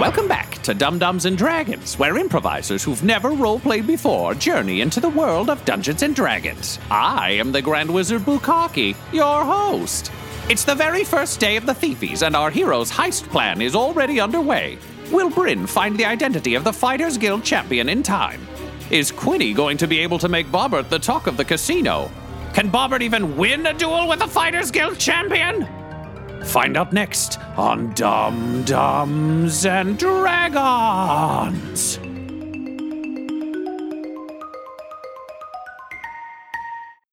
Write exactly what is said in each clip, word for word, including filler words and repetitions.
Welcome back to Dum Dums and Dragons, where improvisers who've never roleplayed before journey into the world of Dungeons and Dragons. I am the Grand Wizard Bukaki, your host. It's the very first day of the Thiefies, and our hero's heist plan is already underway. Will Bryn find the identity of the Fighters Guild champion in time? Is Quinny going to be able to make Bobbert the talk of the casino? Can Bobbert even win a duel with the Fighters Guild champion? Find out next on Dum Dums and Dragons.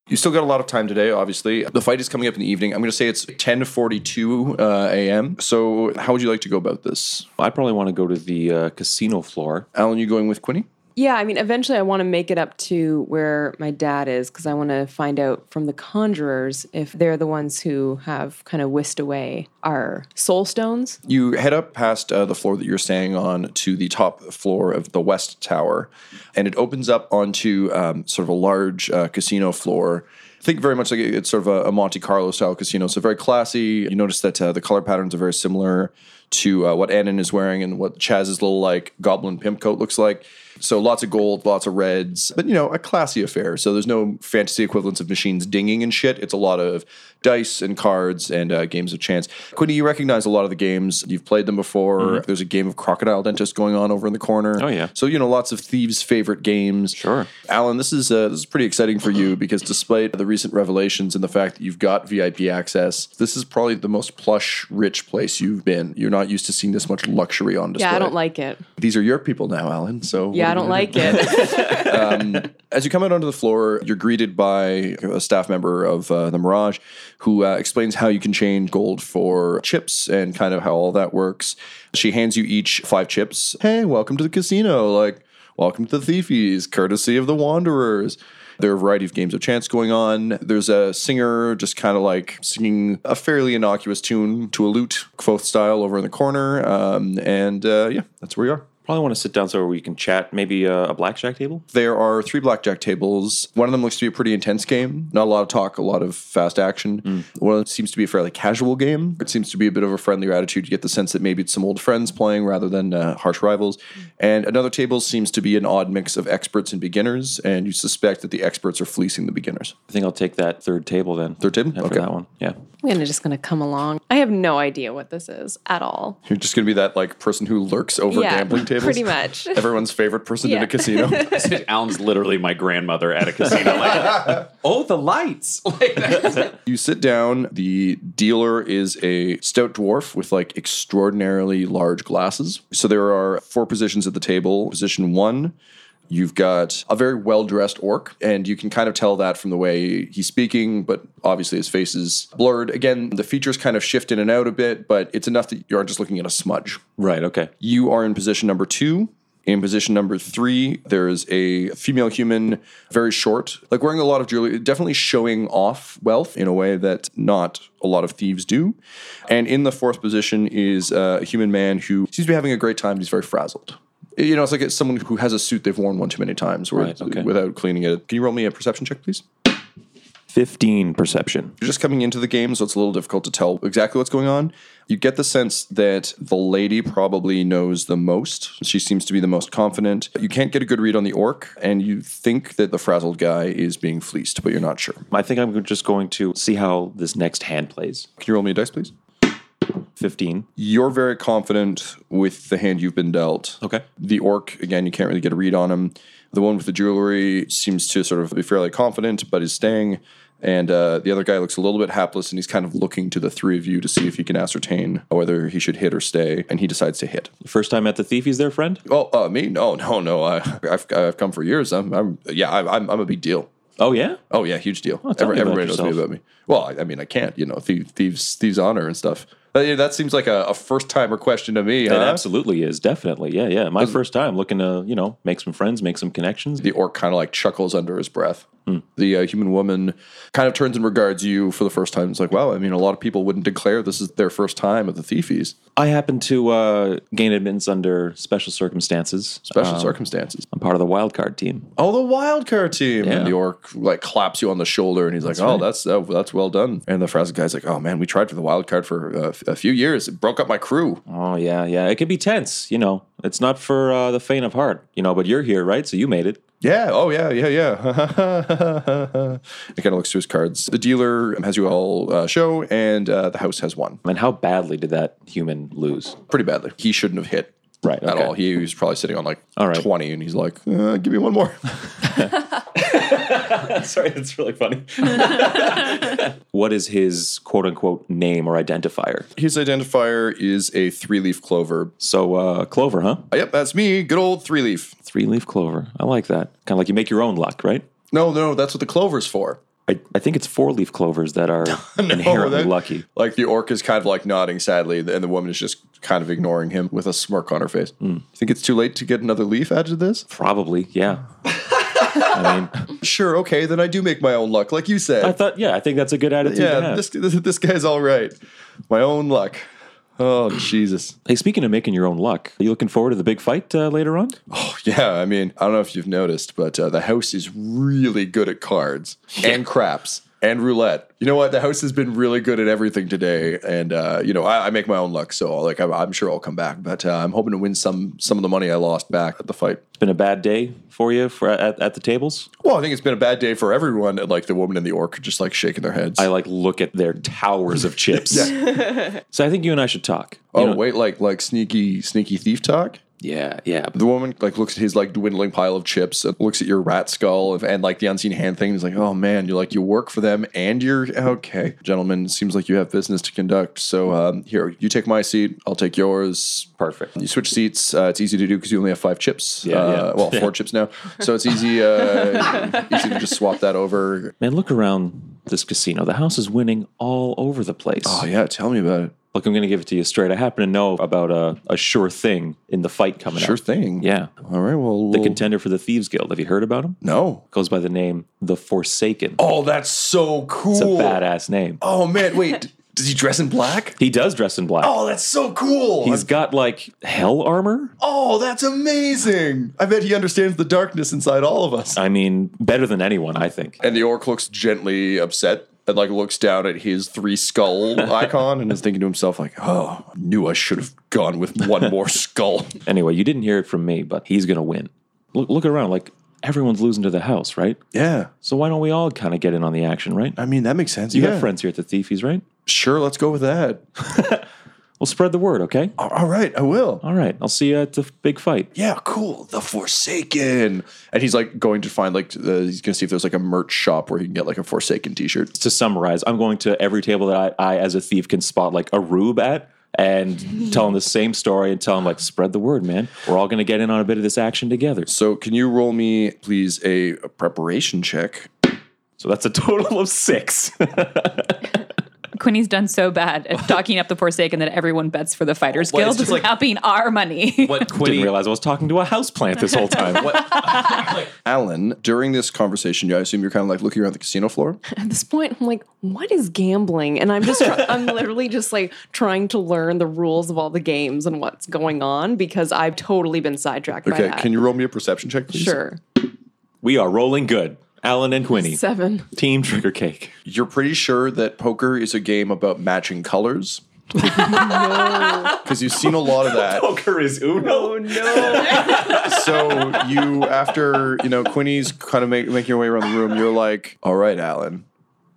You still got a lot of time today, obviously. The fight is coming up in the evening. I'm going to say it's ten forty-two uh, a m. So how would you like to go about this? I probably want to go to the uh, casino floor. Alan, you going with Quinny? Yeah, I mean, eventually I want to make it up to where my dad is, because I want to find out from the conjurers if they're the ones who have kind of whisked away our soul stones. You head up past uh, the floor that you're staying on to the top floor of the West Tower, and it opens up onto um, sort of a large uh, casino floor. Think very much like it's sort of a, a Monte Carlo-style casino, so very classy. You notice that uh, the color patterns are very similar to uh, what Annan is wearing and what Chaz's little, like, goblin pimp coat looks like. So lots of gold, lots of reds, but, you know, a classy affair. So there's no fantasy equivalents of machines dinging and shit. It's a lot of dice and cards and uh, games of chance. Quinny, you recognize a lot of the games. You've played them before. Mm-hmm. There's a game of Crocodile Dentist going on over in the corner. Oh, yeah. So, you know, lots of thieves' favorite games. Sure. Alan, this is uh, this is pretty exciting for you, because despite the recent revelations and the fact that you've got V I P access, this is probably the most plush, rich place you've been. You're not used to seeing this much luxury on display. Yeah, I don't like it. These are your people now, Alan, so... Yeah. I don't like it. um, as you come out onto the floor, you're greeted by a staff member of uh, the Mirage who uh, explains how you can change gold for chips and kind of how all that works. She hands you each five chips. Hey, welcome to the casino. Like, welcome to the Thiefies, courtesy of the Wanderers. There are a variety of games of chance going on. There's a singer just kind of like singing a fairly innocuous tune to a lute, Quoth style, over in the corner. Um, and uh, yeah, that's where you are. Probably want to sit down somewhere we can chat. Maybe a, a blackjack table? There are three blackjack tables. One of them looks to be a pretty intense game. Not a lot of talk, a lot of fast action. Mm. One of them seems to be a fairly casual game. It seems to be a bit of a friendlier attitude. You get the sense that maybe it's some old friends playing rather than uh, harsh rivals. And another table seems to be an odd mix of experts and beginners, and you suspect that the experts are fleecing the beginners. I think I'll take that third table then. Third table? After okay. That one, yeah. We're just going to come along. I have no idea what this is at all. You're just going to be that like person who lurks over yeah. gambling table. Pretty much. Everyone's favorite person yeah. in a casino. Alan's literally my grandmother at a casino. Like, oh, the lights. You sit down. The dealer is a stout dwarf with like extraordinarily large glasses. So there are four positions at the table. Position one, you've got a very well-dressed orc, and you can kind of tell that from the way he's speaking, but obviously his face is blurred. Again, the features kind of shift in and out a bit, but it's enough that you aren't just looking at a smudge. Right, okay. You are in position number two. In position number three, there is a female human, very short, like wearing a lot of jewelry, definitely showing off wealth in a way that not a lot of thieves do. And in the fourth position is a human man who seems to be having a great time. He's very frazzled. You know, it's like it's someone who has a suit they've worn one too many times where, right, okay. without cleaning it. Can you roll me a perception check, please? fifteen perception. You're just coming into the game, so it's a little difficult to tell exactly what's going on. You get the sense that the lady probably knows the most. She seems to be the most confident. You can't get a good read on the orc, and you think that the frazzled guy is being fleeced, but you're not sure. I think I'm just going to see how this next hand plays. Can you roll me a dice, please? fifteen. You're very confident with the hand you've been dealt. Okay. The orc, again, you can't really get a read on him. The one with the jewelry seems to sort of be fairly confident, but is staying. And uh, the other guy looks a little bit hapless, and he's kind of looking to the three of you to see if he can ascertain whether he should hit or stay, and he decides to hit. First time at the Thiefies there, friend? Oh, uh, me? No, no, no. I, I've I've come for years. I'm, I'm yeah, I'm I'm a big deal. Oh, yeah? Oh, yeah, huge deal. Oh, Every, everybody yourself. knows me about me. Well, I, I mean, I can't, you know, thieves, thieves, thieves honor and stuff. That seems like a, a first-timer question to me, huh? It absolutely is, definitely. Yeah, yeah. My first time looking to, you know, make some friends, make some connections. The orc kind of like chuckles under his breath. Hmm. The uh, human woman kind of turns and regards you for the first time. It's like, wow, I mean, a lot of people wouldn't declare this is their first time at the Thiefies. I happen to uh, gain admittance under special circumstances. Special um, circumstances. I'm part of the wildcard team. Oh, the wildcard team. Yeah. And the orc like claps you on the shoulder, and he's like, that's oh, right. that's uh, that's well done. And the frazzled guy's like, oh, man, we tried for the wildcard for... Uh, a few years. It broke up my crew. Oh, yeah, yeah. It can be tense, you know. It's not for uh, the faint of heart, you know, but you're here, right? So you made it. Yeah. Oh, yeah, yeah, yeah. He kind of looks to his cards. The dealer has you all uh, show, and uh, the house has one. And how badly did that human lose? Pretty badly. He shouldn't have hit right, okay. at all. He was probably sitting on like all right. twenty, and he's like, uh, give me one more. Sorry, that's really funny. What is his quote-unquote name or identifier? His identifier is a three-leaf clover. So, uh, clover, huh? Yep, that's me. Good old three-leaf. Three-leaf clover. I like that. Kind of like you make your own luck, right? No, no, that's what the clover's for. I, I think it's four-leaf clovers that are no, inherently that, lucky. Like the orc is kind of like nodding sadly, and the woman is just kind of ignoring him with a smirk on her face. Mm. Think it's too late to get another leaf added to this? Probably, yeah. I mean, sure, okay, then I do make my own luck, like you said. I thought, yeah, I think that's a good attitude yeah, to have. This, this, this guy's all right. My own luck. Oh, Jesus. Hey, speaking of making your own luck, are you looking forward to the big fight uh, later on? Oh, yeah. I mean, I don't know if you've noticed, but uh, the house is really good at cards and craps and roulette. You know what? The house has been really good at everything today. And, uh, you know, I, I make my own luck, so I'll, like I'm, I'm sure I'll come back. But uh, I'm hoping to win some some of the money I lost back at the fight. It's been a bad day for you for, at, at the tables? Well, I think it's been a bad day for everyone. And, like, the woman and the orc are just, like, shaking their heads. I, like, look at their towers of chips. So I think you and I should talk. You oh, know, wait, like like sneaky sneaky thief talk? Yeah, yeah. But the woman, like, looks at his, like, dwindling pile of chips and looks at your rat skull and, and like, the unseen hand thing. He's like, oh, man, you're, like, you work for them and you're... Okay. Gentlemen, seems like you have business to conduct. So um, here, you take my seat. I'll take yours. Perfect. You switch seats. Uh, it's easy to do because you only have five chips. Yeah, uh, yeah. Well, four chips now. So it's easy, uh, easy to just swap that over. Man, look around this casino. The house is winning all over the place. Oh, yeah. Tell me about it. Look, I'm going to give it to you straight. I happen to know about a, a sure thing in the fight coming sure up. Sure thing? Yeah. All right, well... The contender for the Thieves Guild. Have you heard about him? No. Goes by the name The Forsaken. Oh, that's so cool. It's a badass name. Oh, man, wait. Does he dress in black? He does dress in black. Oh, that's so cool. He's got, like, hell armor. Oh, that's amazing. I bet he understands the darkness inside all of us. I mean, better than anyone, I think. And the orc looks gently upset. And like looks down at his three skull icon and is thinking to himself like, oh, I knew I should have gone with one more skull. Anyway, you didn't hear it from me, but he's going to win. Look, look around. Like everyone's losing to the house, right? Yeah. So why don't we all kind of get in on the action, right? I mean, that makes sense. You yeah. have friends here at the Thiefies, right? Sure. Let's go with that. We'll spread the word, okay? All right, I will. All right, I'll see you at the big fight. Yeah, cool. The Forsaken. And he's like going to find like, the, he's going to see if there's like a merch shop where he can get like a Forsaken t-shirt. To summarize, I'm going to every table that I, I as a thief can spot like a rube at and tell him the same story and tell him like, spread the word, man. We're all going to get in on a bit of this action together. So can you roll me, please, a, a preparation check? So that's a total of six. Quinny's done so bad at docking up the Forsaken that everyone bets for the Fighters well, Guild, like, now being our money. What Quinny didn't realize I was talking to a houseplant this whole time. What, like, Alan, during this conversation, I assume you're kind of like looking around the casino floor? At this point, I'm like, what is gambling? And I'm just, try- I'm literally just like trying to learn the rules of all the games and what's going on because I've totally been sidetracked okay, by that. Okay, can you roll me a perception check, please? Sure. We are rolling good. Alan and Quinny. Seven. Team Trigger Cake. You're pretty sure that poker is a game about matching colors? No. Because you've seen a lot of that. Poker is Uno. Oh, no. So you, after, you know, Quinny's kind of make, making your way around the room, you're like, all right, Alan,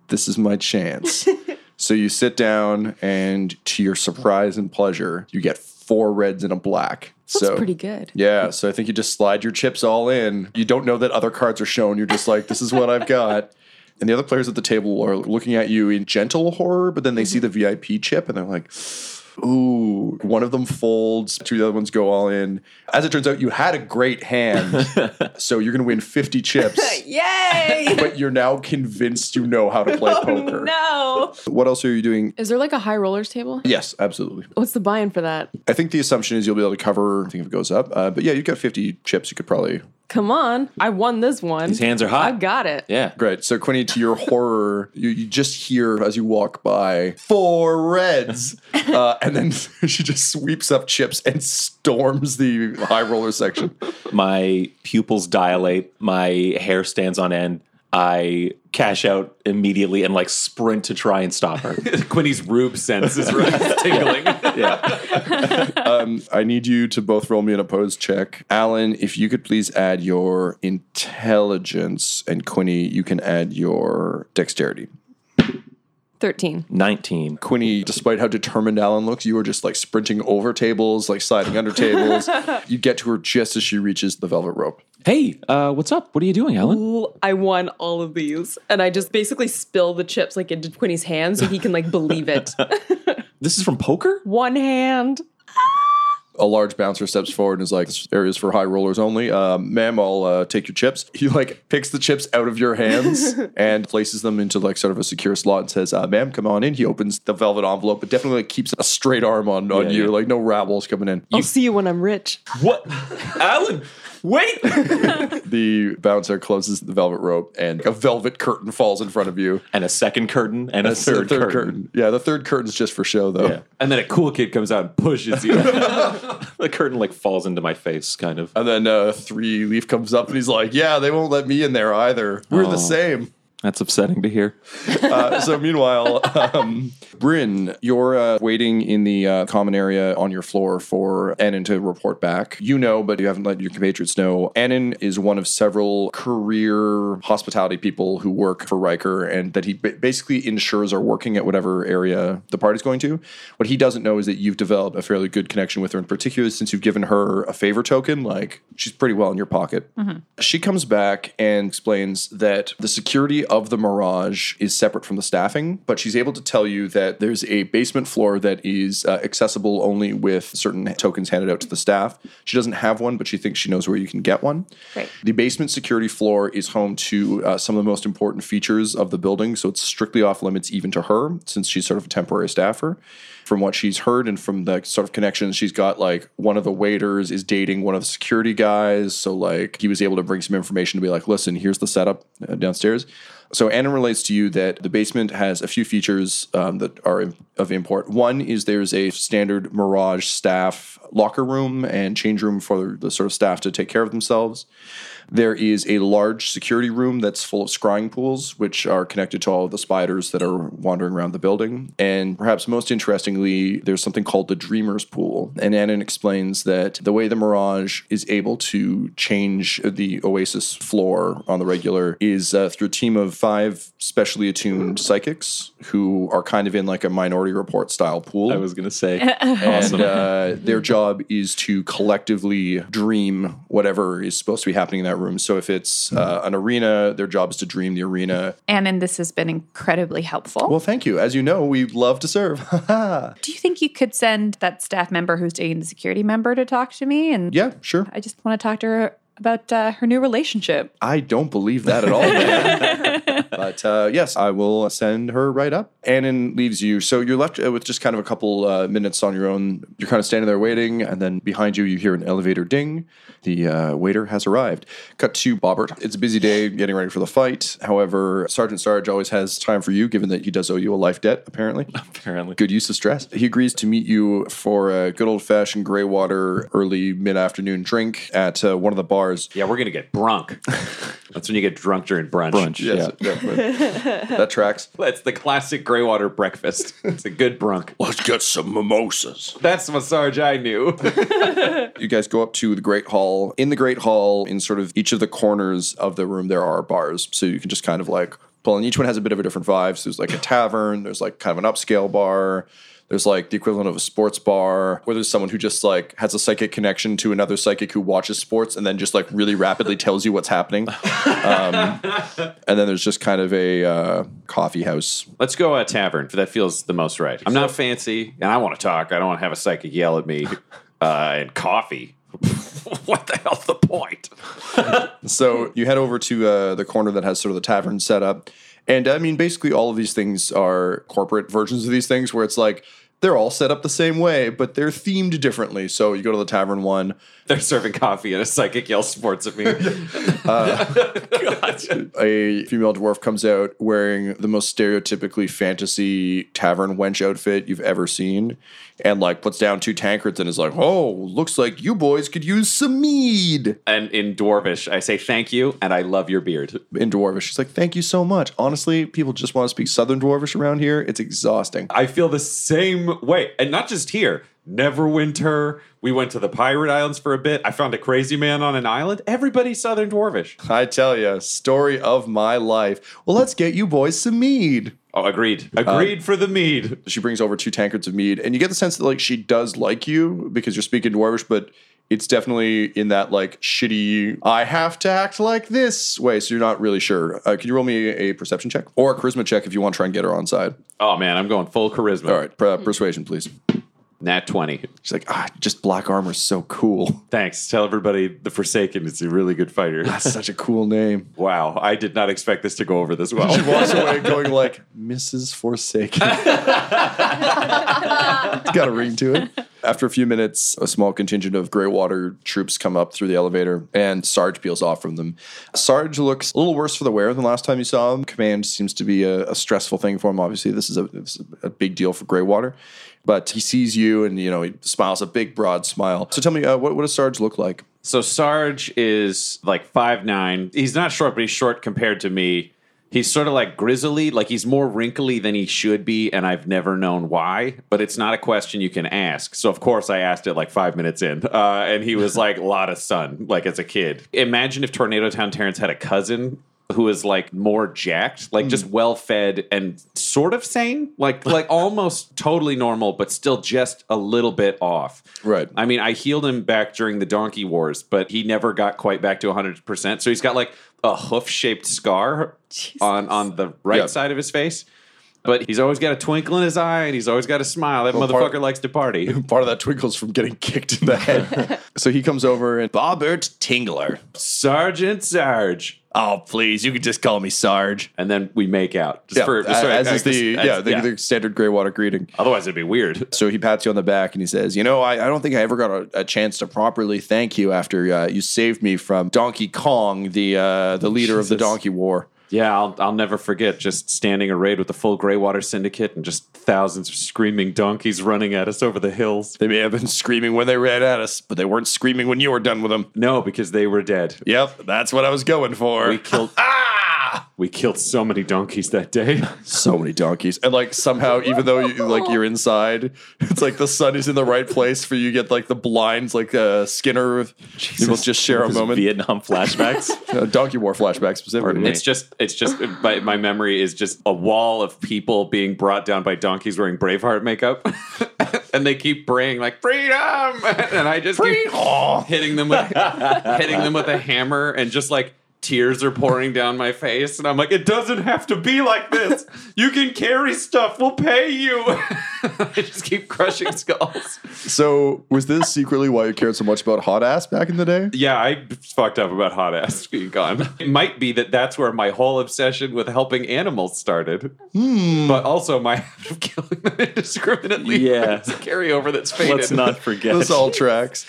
this is my chance. So you sit down and to your surprise and pleasure, you get four reds and a black. That's so, pretty good. Yeah, so I think you just slide your chips all in. You don't know that other cards are shown. You're just like, this is what I've got. And the other players at the table are looking at you in gentle horror, but then they mm-hmm. see the V I P chip and they're like, ooh. One of them folds, two of the other ones go all in. As it turns out, you had a great hand, so you're going to win fifty chips. Yay! But you're now convinced you know how to play oh, poker. No! What else are you doing? Is there like a high rollers table? Yes, absolutely. What's the buy-in for that? I think the assumption is you'll be able to cover, I think if it goes up. Uh, but yeah, you've got fifty chips you could probably... Come on. I won this one. These hands are hot. I've got it. Yeah. Great. So, Quinny, to your horror, you, you just hear as you walk by, four reds. Uh, and then she just sweeps up chips and storms the high roller section. My pupils dilate. My hair stands on end. I cash out immediately and, like, sprint to try and stop her. Quinny's rube sense is really tingling. Yeah. yeah. Um, I need you to both roll me an opposed check. Alan, if you could please add your intelligence, and Quinny, you can add your dexterity. thirteen. nineteen. Quinny, despite how determined Alan looks, you are just like sprinting over tables, like sliding under tables. You get to her just as she reaches the velvet rope. Hey, uh, what's up? What are you doing, Alan? Ooh, I won all of these. And I just basically spill the chips like into Quinny's hand so he can like believe it. This is from poker? One hand. A large bouncer steps forward and is like, this area is for high rollers only. Uh, ma'am, I'll uh, take your chips. He like picks the chips out of your hands and places them into like sort of a secure slot and says, uh, ma'am, come on in. He opens the velvet envelope, but definitely like, keeps a straight arm on, on yeah, you. Yeah. Like no rabble's coming in. I'll you- see you when I'm rich. What? Alan, wait. The bouncer closes the velvet rope and a velvet curtain falls in front of you. And a second curtain and, and a, a third, third curtain. curtain. Yeah, the third curtain's just for show though. Yeah. And then a cool kid comes out and pushes you. The curtain, like, falls into my face, kind of. And then uh, Three-Leaf comes up, and he's like, yeah, they won't let me in there either. We're oh, the same. That's upsetting to hear. Uh, so, meanwhile, um, Bryn, you're uh, waiting in the uh, common area on your floor for Annan to report back. You know, but you haven't let your compatriots know. Annan is one of several career hospitality people who work for Riker, and that he b- basically ensures are working at whatever area the party's going to. What he doesn't know is that you've developed a fairly good connection with her, in particular since you've given her a favor token. Like, she's pretty well in your pocket. Mm-hmm. She comes back and explains that the security of the Mirage is separate from the staffing, but she's able to tell you that there's a basement floor that is uh, accessible only with certain tokens handed out to the staff. She doesn't have one, but she thinks she knows where you can get one. Right. The basement security floor is home to uh, some of the most important features of the building, so it's strictly off limits even to her, since she's sort of a temporary staffer. From what she's heard and from the sort of connections she's got, like, one of the waiters is dating one of the security guys. So, like, he was able to bring some information to be like, listen, here's the setup downstairs. So Anna relates to you that the basement has a few features um, that are of import. One is there's a standard Mirage staff locker room and change room for the sort of staff to take care of themselves. There is a large security room that's full of scrying pools, which are connected to all of the spiders that are wandering around the building. And perhaps most interestingly, there's something called the Dreamer's Pool. And Annan explains that the way the Mirage is able to change the Oasis floor on the regular is uh, through a team of five specially attuned psychics who are kind of in like a Minority Report style pool. I was going to say. Awesome. And uh, their job is to collectively dream whatever is supposed to be happening in that room. So if it's uh, an arena, their job is to dream the arena. Annan, this has been incredibly helpful. Well, thank you. As you know, we love to serve. Do you think you could send that staff member who's dating the security member to talk to me? And yeah, sure. I just want to talk to her about uh, her new relationship. I don't believe that at all. But uh, yes, I will send her right up. Annan leaves you. So you're left with just kind of a couple uh, minutes on your own. You're kind of standing there waiting, and then behind you, you hear an elevator ding. The uh, waiter has arrived. Cut to Bobbert. It's a busy day getting ready for the fight. However, Sergeant Sarge always has time for you, given that he does owe you a life debt, apparently. Apparently. Good use of stress. He agrees to meet you for a good old-fashioned Greywater early mid-afternoon drink at uh, one of the bars. Yeah, we're going to get brunk. That's when you get drunk during brunch. Brunch, yes, yeah. yeah that tracks. That's the classic Greywater breakfast. It's a good brunk. Let's get some mimosas. That's what Sarge I knew. You guys go up to the Great Hall. In the Great Hall, in sort of each of the corners of the room, there are bars. So you can just kind of like pull in. Each one has a bit of a different vibe. So there's like a tavern. There's like kind of an upscale bar. There's like the equivalent of a sports bar where there's someone who just like has a psychic connection to another psychic who watches sports and then just like really rapidly tells you what's happening. Um, and then there's just kind of a uh, coffee house. Let's go a tavern. That feels the most right. I'm not fancy and I want to talk. I don't want to have a psychic yell at me uh, and coffee. What the hell's the point? So you head over to uh, the corner that has sort of the tavern set up. And I mean, basically all of these things are corporate versions of these things where it's like, they're all set up the same way, but they're themed differently. So you go to the tavern one. They're serving coffee and a psychic yells sports at me. uh, gotcha. A female dwarf comes out wearing the most stereotypically fantasy tavern wench outfit you've ever seen and like puts down two tankards and is like, oh, looks like you boys could use some mead. And in Dwarvish, I say thank you and I love your beard. In Dwarvish, she's like, thank you so much. Honestly, people just want to speak Southern Dwarvish around here. It's exhausting. I feel the same way, and not just here. Neverwinter. We went to the Pirate Islands for a bit. I found a crazy man on an island. Everybody's Southern Dwarvish. I tell you, story of my life. Well, let's get you boys some mead. Oh, agreed. Agreed uh, for the mead. She brings over two tankards of mead, and you get the sense that like she does like you because you're speaking Dwarvish, but it's definitely in that like shitty, I have to act like this way. So you're not really sure. Uh, can you roll me a perception check or a charisma check if you want to try and get her on side? Oh man, I'm going full charisma. All right, per- persuasion, please. Nat twenty. She's like, ah, just black armor's so cool. Thanks. Tell everybody the Forsaken is a really good fighter. That's such a cool name. Wow, I did not expect this to go over this well. She walks away going like, Missus Forsaken. It's got a ring to it. After a few minutes, a small contingent of Greywater troops come up through the elevator, and Sarge peels off from them. Sarge looks a little worse for the wear than last time you saw him. Command seems to be a, a stressful thing for him, obviously. This is, a, this is a big deal for Greywater. But he sees you, and, you know, he smiles a big, broad smile. So tell me, uh, what, what does Sarge look like? So Sarge is, like, five nine. He's not short, but he's short compared to me. He's sort of like grizzly, like he's more wrinkly than he should be, and I've never known why, but it's not a question you can ask. So, of course, I asked it like five minutes in, uh, and he was like, a lot of sun, like as a kid. Imagine if Tornado Town Terrence had a cousin who is like more jacked, like mm. just well-fed and sort of sane, like like almost totally normal, but still just a little bit off. Right. I mean, I healed him back during the Donkey Wars, but he never got quite back to one hundred percent. So he's got like a hoof-shaped scar on, on the right yeah. side of his face. But he's always got a twinkle in his eye, and he's always got a smile. That well, motherfucker of, likes to party. Part of that twinkle's from getting kicked in the head. So he comes over and, Bobbert Tingler. Sergeant Sarge. Oh, please, you can just call me Sarge. And then we make out. Just yeah, for, just as is the, as, yeah, the, yeah. the standard Greywater greeting. Otherwise, it'd be weird. So he pats you on the back and he says, you know, I, I don't think I ever got a, a chance to properly thank you after uh, you saved me from Donkey Kong, the uh, the leader Jesus. of the Donkey War. Yeah, I'll, I'll never forget just standing arrayed with the full Greywater Syndicate and just thousands of screaming donkeys running at us over the hills. They may have been screaming when they ran at us, but they weren't screaming when you were done with them. No, because they were dead. Yep, that's what I was going for. We killed... ah! We killed so many donkeys that day. So many donkeys. And, like, somehow, even though, you, like, you're inside, it's like the sun is in the right place for you. Get, like, the blinds, like, uh, Skinner. Jesus. You will just share a moment. Vietnam flashbacks. uh, Donkey War flashbacks, specifically. It's just... It's just, my, my memory is just a wall of people being brought down by donkeys wearing Braveheart makeup. And they keep braying like, freedom! And I just Free- keep oh, hitting them with, hitting them with a hammer and just like, tears are pouring down my face. And I'm like, it doesn't have to be like this. You can carry stuff. We'll pay you. I just keep crushing skulls. So was this secretly why you cared so much about hot ass back in the day? Yeah, I fucked up about hot ass being gone. It might be that that's where my whole obsession with helping animals started. Hmm. But also my habit of killing them indiscriminately. Yeah. It's a carryover that's faded. Let's not forget. This all tracks.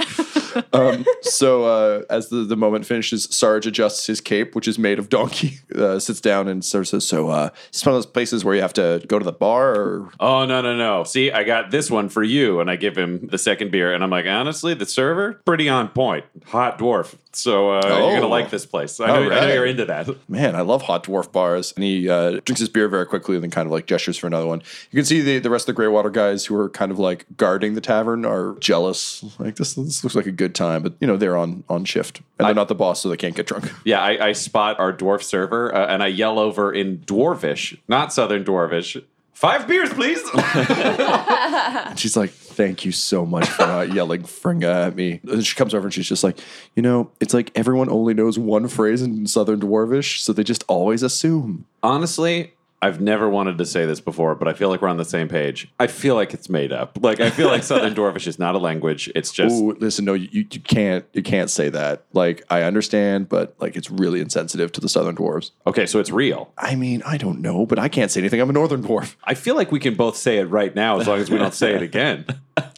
Um, so uh, as the, the moment finishes, Sarge adjusts his cape, which is made of donkey, uh, sits down and sort of says, so uh, it's one of those places where you have to go to the bar? Or? Oh, no, no, no. See, I got this one for you. And I give him the second beer. And I'm like, honestly, the server, pretty on point. Hot Dwarf. So uh, oh. you're going to like this place. I know, right. I know you're into that. Man, I love Hot Dwarf bars. And he uh, drinks his beer very quickly and then kind of like gestures for another one. You can see the, the rest of the Greywater guys who are kind of like guarding the tavern are jealous. Like, this, this looks like a good time. But, you know, they're on, on shift. And they're I, not the boss, so they can't get drunk. Yeah, I, I spot our dwarf server uh, and I yell over in Dwarvish, not Southern Dwarvish, five beers, please. And she's like, thank you so much for not yelling Fringa at me. And she comes over and she's just like, you know, it's like everyone only knows one phrase in Southern Dwarvish, so they just always assume. Honestly, I've never wanted to say this before, but I feel like we're on the same page. I feel like it's made up. Like, I feel like Southern Dwarvish is not a language. It's just... Ooh, listen, no, you, you can't you can't say that. Like, I understand, but, like, it's really insensitive to the Southern Dwarves. Okay, so it's real. I mean, I don't know, but I can't say anything. I'm a Northern Dwarf. I feel like we can both say it right now as long as we don't say it again.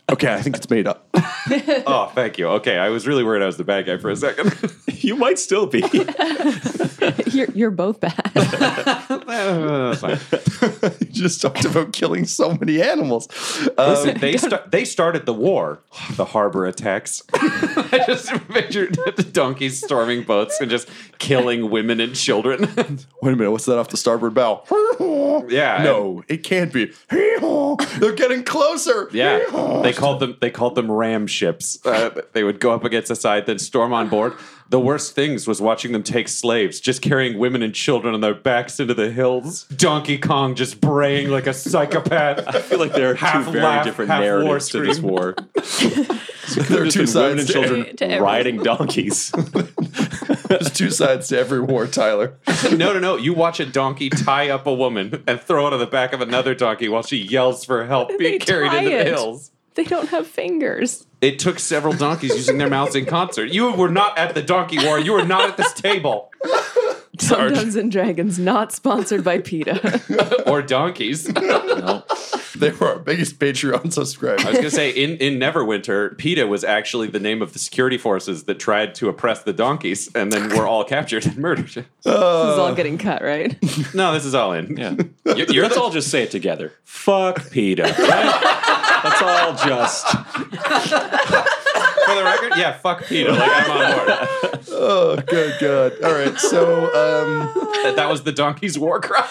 Okay, I think it's made up. Oh, thank you. Okay, I was really worried I was the bad guy for a second. You might still be. You're, you're both bad. uh, fine. You just talked about killing so many animals. Um, Listen, they, sta- they started the war. The harbor attacks. I just pictured the donkeys storming boats and just killing women and children. Wait a minute, what's that off the starboard bow? Yeah. No, it can't be. They're getting closer. Yeah. They called them They called them ram ships. Uh, they would go up against the side, then storm on board. The worst things was watching them take slaves, just carrying women and children on their backs into the hills. Donkey Kong just braying like a psychopath. I feel like there are half two very laugh, different narratives to this war. So there are two sides, women to and children to riding donkeys. There's two sides to every war, Tyler. No, no, no. You watch a donkey tie up a woman and throw it on the back of another donkey while she yells for help they being carried into it. the hills. They don't have fingers. It took several donkeys using their mouths in concert. You were not at the donkey war. You were not at this table. Dum Dums and Dragons, not sponsored by PETA. Or donkeys. No. They were our biggest Patreon subscriber. I was going to say, in, in Neverwinter, PETA was actually the name of the security forces that tried to oppress the donkeys, and then were all captured and murdered. Uh, this is all getting cut, right? No, this is all in. Yeah. You're, you're Let's all just say it together. Fuck PETA. Right? Let's all just... For the record, yeah, fuck PETA. Like, I'm on board. Oh, good God. All right, so... Um, that, that was the donkey's war cry.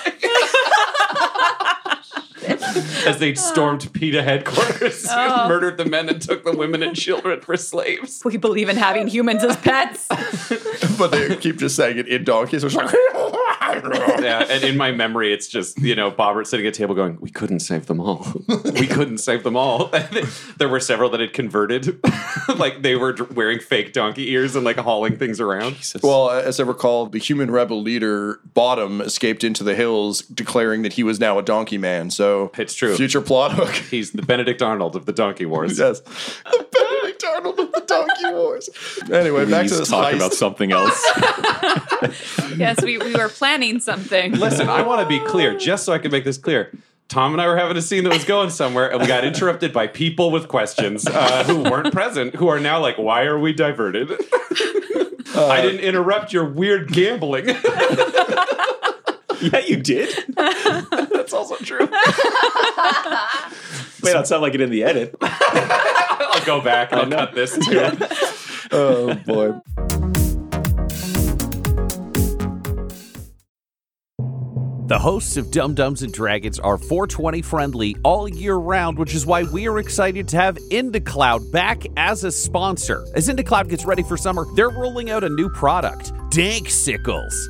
As they stormed PETA headquarters and oh. murdered the men and took the women and children for slaves. We believe in having humans as pets. But they keep just saying it in donkeys. Yeah, and in my memory, it's just, you know, Bobbert sitting at a table going, we couldn't save them all. We couldn't save them all. There were several that had converted. Like, they were wearing fake donkey ears and, like, hauling things around. Jesus. Well, as I recall, the human rebel leader, Bottom, escaped into the hills, declaring that he was now a donkey man, so... It's true. Future plot hook. He's the Benedict Arnold of the Donkey Wars. Yes. The Benedict Arnold of the Donkey Wars. Anyway, Please back to this talk heist. About something else. Yes, we, we were planning something. Listen, I want to be clear, just so I can make this clear. Tom and I were having a scene that was going somewhere, and we got interrupted by people with questions uh, who weren't present, who are now like, why are we diverted? Uh, I didn't interrupt your weird gambling. Yeah, you did. That's also true. May not sound like it in the edit. I'll go back and I'll cut this too. Yeah. Oh, boy. The hosts of Dum Dums and Dragons are four twenty friendly all year round, which is why we are excited to have Indicloud back as a sponsor. As Indicloud gets ready for summer, they're rolling out a new product, Dank Sickles.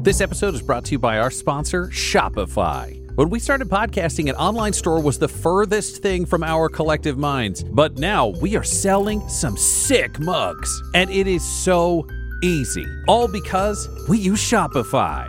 This episode is brought to you by our sponsor, Shopify. When we started podcasting, an online store was the furthest thing from our collective minds. But now we are selling some sick mugs. And it is so easy. All because we use Shopify.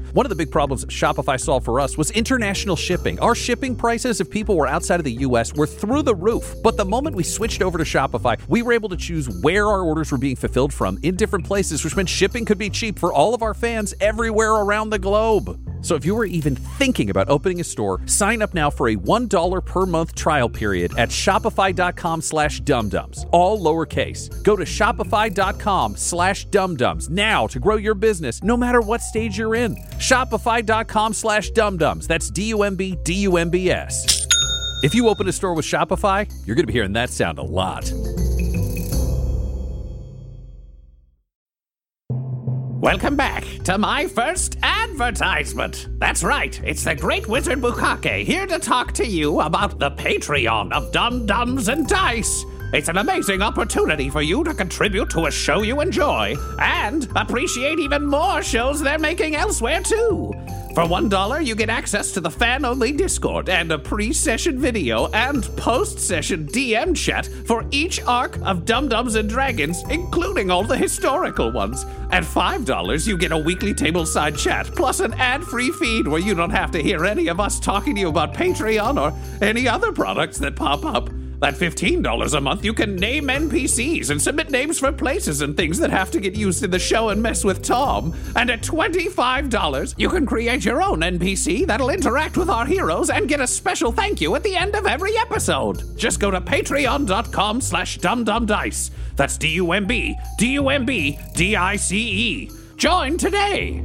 One of the big problems Shopify solved for us was international shipping. Our shipping prices, if people were outside of the U S, were through the roof. But the moment we switched over to Shopify, we were able to choose where our orders were being fulfilled from in different places, which meant shipping could be cheap for all of our fans everywhere around the globe. So if you were even thinking about opening a store, sign up now for a one dollar per month trial period at shopify.com slash dumdums, all lowercase. Go to shopify.com slash dumdums now to grow your business, no matter what stage you're in. Shopify.com slash dumdums. That's D U M B, D U M B S. If you open a store with Shopify, you're going to be hearing that sound a lot. Welcome back to my first advertisement. That's right, it's the Great Wizard Bukaki here to talk to you about the Patreon of Dum Dums and Dice. It's an amazing opportunity for you to contribute to a show you enjoy and appreciate even more shows they're making elsewhere too. For one dollar, you get access to the fan-only Discord and a pre-session video and post-session D M chat for each arc of Dum Dums and Dragons, including all the historical ones. At five dollars, you get a weekly tableside chat, plus an ad-free feed where you don't have to hear any of us talking to you about Patreon or any other products that pop up. At fifteen dollars a month, you can name N P Cs and submit names for places and things that have to get used in the show and mess with Tom. And at twenty-five dollars, you can create your own N P C that'll interact with our heroes and get a special thank you at the end of every episode. Just go to patreon.com slash dumdumdice. That's D U M B, D U M B, D I C E. Join today!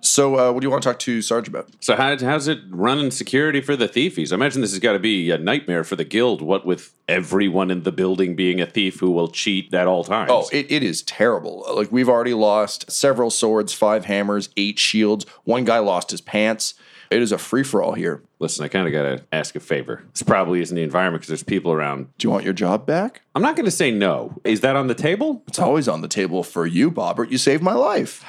So uh, what do you want to talk to Sarge about? So how, how's it running security for the Thiefies? I imagine this has got to be a nightmare for the guild, what with everyone in the building being a thief who will cheat at all times. Oh, it, it is terrible. Like, we've already lost several swords, five hammers, eight shields. One guy lost his pants. It is a free-for-all here. Listen, I kind of got to ask a favor. This probably isn't the environment because there's people around. Do you want your job back? I'm not going to say no. Is that on the table? It's always on the table for you, Bobbert. You saved my life.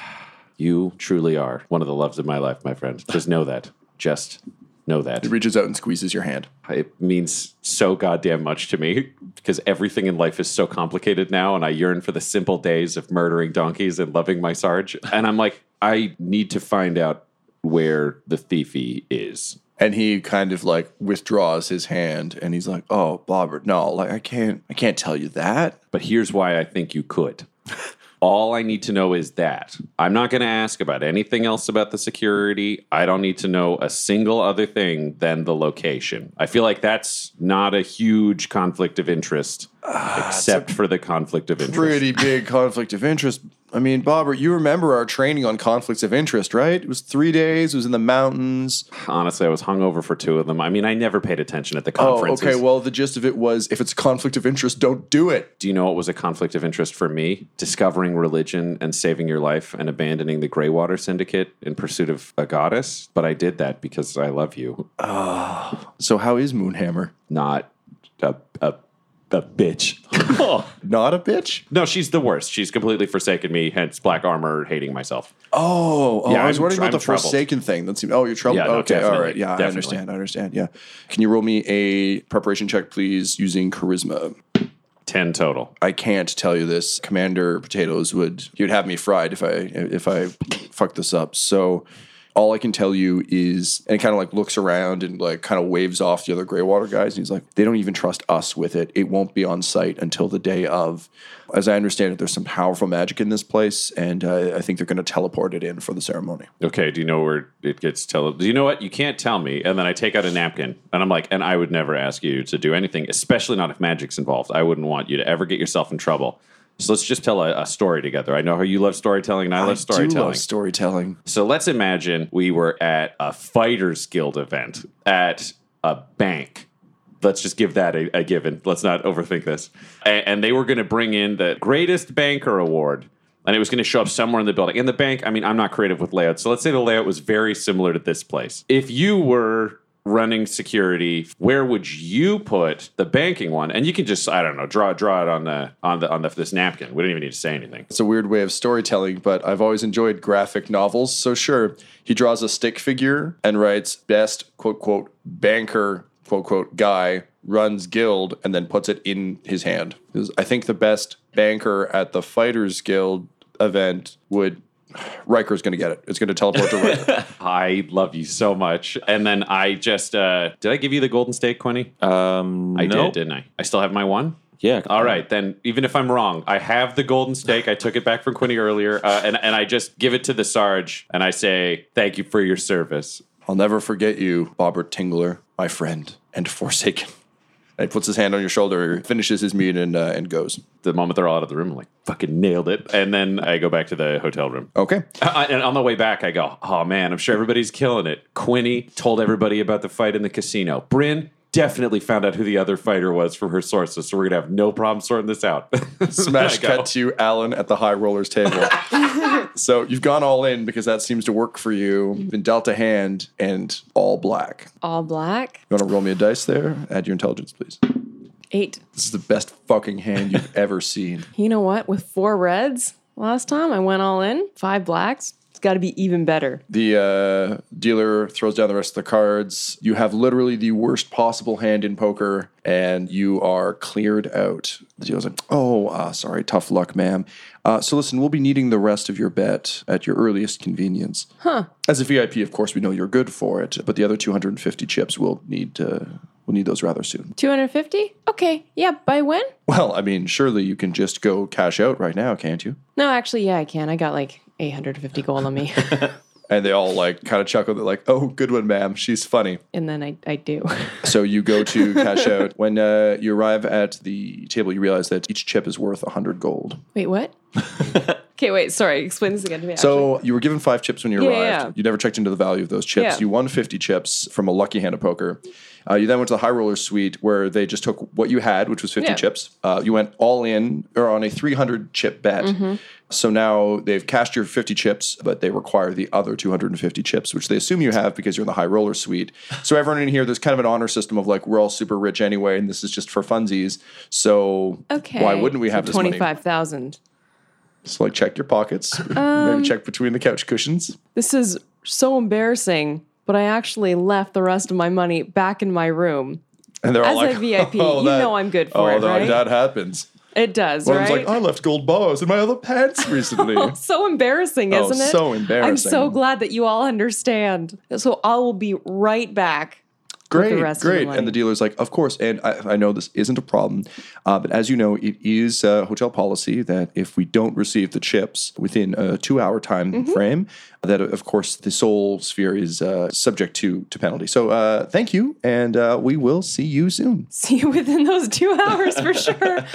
You truly are one of the loves of my life, my friend. Just know that. Just know that. He reaches out and squeezes your hand. It means so goddamn much to me because everything in life is so complicated now, and I yearn for the simple days of murdering donkeys and loving my Sarge. And I'm like, I need to find out where the thiefy is. And he kind of like withdraws his hand, and he's like, "Oh, Bobbert, no, like I can't, I can't tell you that." But here's why I think you could. All I need to know is that. I'm not going to ask about anything else about the security. I don't need to know a single other thing than the location. I feel like that's not a huge conflict of interest, uh, except for the conflict of interest. Pretty big conflict of interest. I mean, Bobbert, you remember our training on conflicts of interest, right? It was three days. It was in the mountains. Honestly, I was hungover for two of them. I mean, I never paid attention at the conferences. Oh, okay. Well, the gist of it was, if it's a conflict of interest, don't do it. Do you know what was a conflict of interest for me? Discovering religion and saving your life and abandoning the Greywater Syndicate in pursuit of a goddess. But I did that because I love you. Oh. So how is Moonhammer? Not a... a The bitch. Not a bitch? No, she's the worst. She's completely forsaken me, hence black armor, hating myself. Oh, oh yeah, I was I'm, wondering about I'm the troubled. Forsaken thing. That seemed, oh, you're troubled? Yeah, no, okay, all right. Yeah, definitely. I understand. I understand. Yeah. Can you roll me a preparation check, please, using charisma? ten total. I can't tell you this. Commander Potatoes would, he would have me fried if I, if I fucked this up. So... all I can tell you is, and it kind of like looks around and like kind of waves off the other Greywater guys. And he's like, they don't even trust us with it. It won't be on site until the day of. As I understand it, there's some powerful magic in this place. And uh, I think they're going to teleport it in for the ceremony. Okay. Do you know where it gets tele? Do you know what? You can't tell me. And then I take out a napkin and I'm like, and I would never ask you to do anything, especially not if magic's involved. I wouldn't want you to ever get yourself in trouble. So let's just tell a, a story together. I know how you love storytelling, and I, I love storytelling. I do love storytelling. So let's imagine we were at a Fighters Guild event at a bank. Let's just give that a, a given. Let's not overthink this. And, and they were going to bring in the greatest banker award, and it was going to show up somewhere in the building. In the bank, I mean, I'm not creative with layout, so let's say the layout was very similar to this place. If you were... running security, where would you put the banking one? And you can just, I don't know, draw draw it on the on the on the, this napkin. We don't even need to say anything. It's a weird way of storytelling, but I've always enjoyed graphic novels. So sure, he draws a stick figure and writes best quote quote banker quote quote guy runs guild and then puts it in his hand. I think the best banker at the Fighters Guild event would. Riker's going to get it. It's going to teleport to Riker. I love you so much. And then I just... Uh, did I give you the golden steak, Quinny? Um, I no. did, didn't I? I still have my one? Yeah. All right. Then even if I'm wrong, I have the golden steak. I took it back from Quinny earlier. Uh, and, and I just give it to the Sarge. And I say, thank you for your service. I'll never forget you, Bobbert Tingler, my friend and Forsaken. And he puts his hand on your shoulder, finishes his meat, and uh, and goes. The moment they're all out of the room, I'm like, fucking nailed it. And then I go back to the hotel room. Okay. I, and on the way back, I go, oh, man, I'm sure everybody's killing it. Quinny told everybody about the fight in the casino. Bryn definitely found out who the other fighter was from her sources, so we're going to have no problem sorting this out. Smash cut to Alan at the High Rollers table. So you've gone all in because that seems to work for you. You've been dealt a hand and all black. All black? You want to roll me a dice there? Add your intelligence, please. Eight. This is the best fucking hand you've ever seen. You know what? With four reds last time, I went all in. Five blacks. It's got to be even better. The uh, dealer throws down the rest of the cards. You have literally the worst possible hand in poker, and you are cleared out. The dealer's like, oh, uh, sorry, tough luck, ma'am. Uh, so listen, we'll be needing the rest of your bet at your earliest convenience. Huh. As a V I P, of course, we know you're good for it, but the other two hundred fifty chips we'll need to... We'll need those rather soon. two hundred fifty? Okay. Yeah, by when? Well, I mean, surely you can just go cash out right now, can't you? No, actually, yeah, I can. I got like eight hundred fifty gold on me. And they all like kind of chuckle. They're like, oh, good one, ma'am. She's funny. And then I, I do. So you go to cash out. When uh, you arrive at the table, you realize that each chip is worth one hundred gold. Wait, what? Okay, wait, sorry. Explain this again to me. So actually. You were given five chips when you yeah, arrived. Yeah. You never checked into the value of those chips. Yeah. You won fifty chips from a lucky hand of poker. Uh, you then went to the High Roller Suite where they just took what you had, which was fifty yeah. chips. Uh, you went all in or on a three hundred chip bet. Mm-hmm. So now they've cashed your fifty chips, but they require the other two hundred fifty chips, which they assume you have because you're in the High Roller Suite. So everyone in here, there's kind of an honor system of like, we're all super rich anyway, and this is just for funsies. So okay. Why wouldn't we have so this money? twenty-five thousand. So like check your pockets, um, maybe check between the couch cushions. This is so embarrassing, but I actually left the rest of my money back in my room. And they're all As like, a V I P, oh, you that, know I'm good for oh, it, right? Oh, that happens. It does, well, right? I was like, I left gold bars in my other pants recently. Oh, so embarrassing, isn't oh, it? so embarrassing. I'm so glad that you all understand. So I will be right back. Great, the rest great. Of the and the dealer's like, of course. And I, I know this isn't a problem, uh, but as you know, it is uh, hotel policy that if we don't receive the chips within a two-hour time mm-hmm. frame, that, of course, the soul sphere is uh, subject to, to penalty. So uh, thank you, and uh, we will see you soon. See you within those two hours for sure.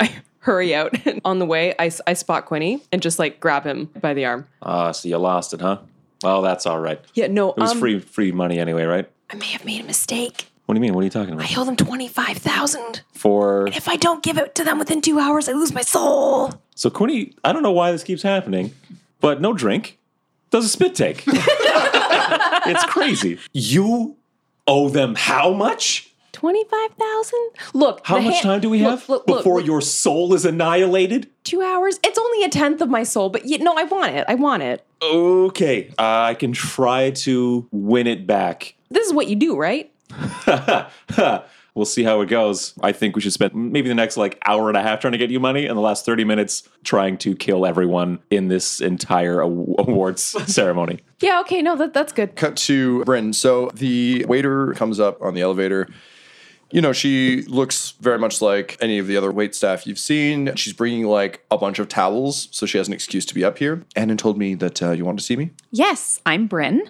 I hurry out. On the way, I, I spot Quinny and just like grab him by the arm. Ah, uh, so you lost it, huh? Oh, that's all right. Yeah, no. It was um, free free money anyway, right? I may have made a mistake. What do you mean? What are you talking about? I owe them twenty-five thousand dollars. For? And if I don't give it to them within two hours, I lose my soul. So Quinny, I don't know why this keeps happening, but no drink does a spit take. It's crazy. You owe them how much? twenty-five thousand dollars? Look. How much hand, time do we have look, look, before look, your soul is annihilated? Two hours? It's only a tenth of my soul, but you, no, I want it. I want it. Okay. Uh, I can try to win it back. This is what you do, right? We'll see how it goes. I think we should spend maybe the next like hour and a half trying to get you money and the last thirty minutes trying to kill everyone in this entire awards ceremony. Yeah, okay, no, that that's good. Cut to Bryn. So the waiter comes up on the elevator. You know, she looks very much like any of the other wait staff you've seen. She's bringing, like, a bunch of towels, so she has an excuse to be up here. Annan told me that uh, you wanted to see me. Yes, I'm Bryn.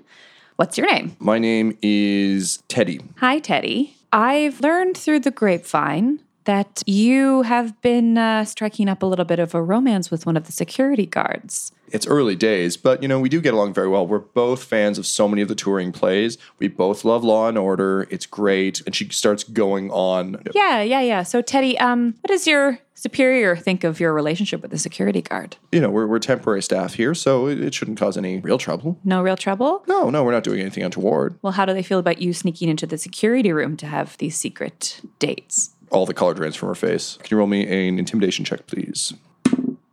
What's your name? My name is Teddy. Hi, Teddy. I've learned through the grapevine that you have been uh, striking up a little bit of a romance with one of the security guards. It's early days, but, you know, we do get along very well. We're both fans of so many of the touring plays. We both love Law and Order. It's great. And she starts going on. Yeah, yeah, yeah. So, Teddy, um, what does your superior think of your relationship with the security guard? You know, we're, we're temporary staff here, so it, it shouldn't cause any real trouble. No real trouble? No, no, we're not doing anything untoward. Well, how do they feel about you sneaking into the security room to have these secret dates? All the color drains from her face. Can you roll me an intimidation check, please?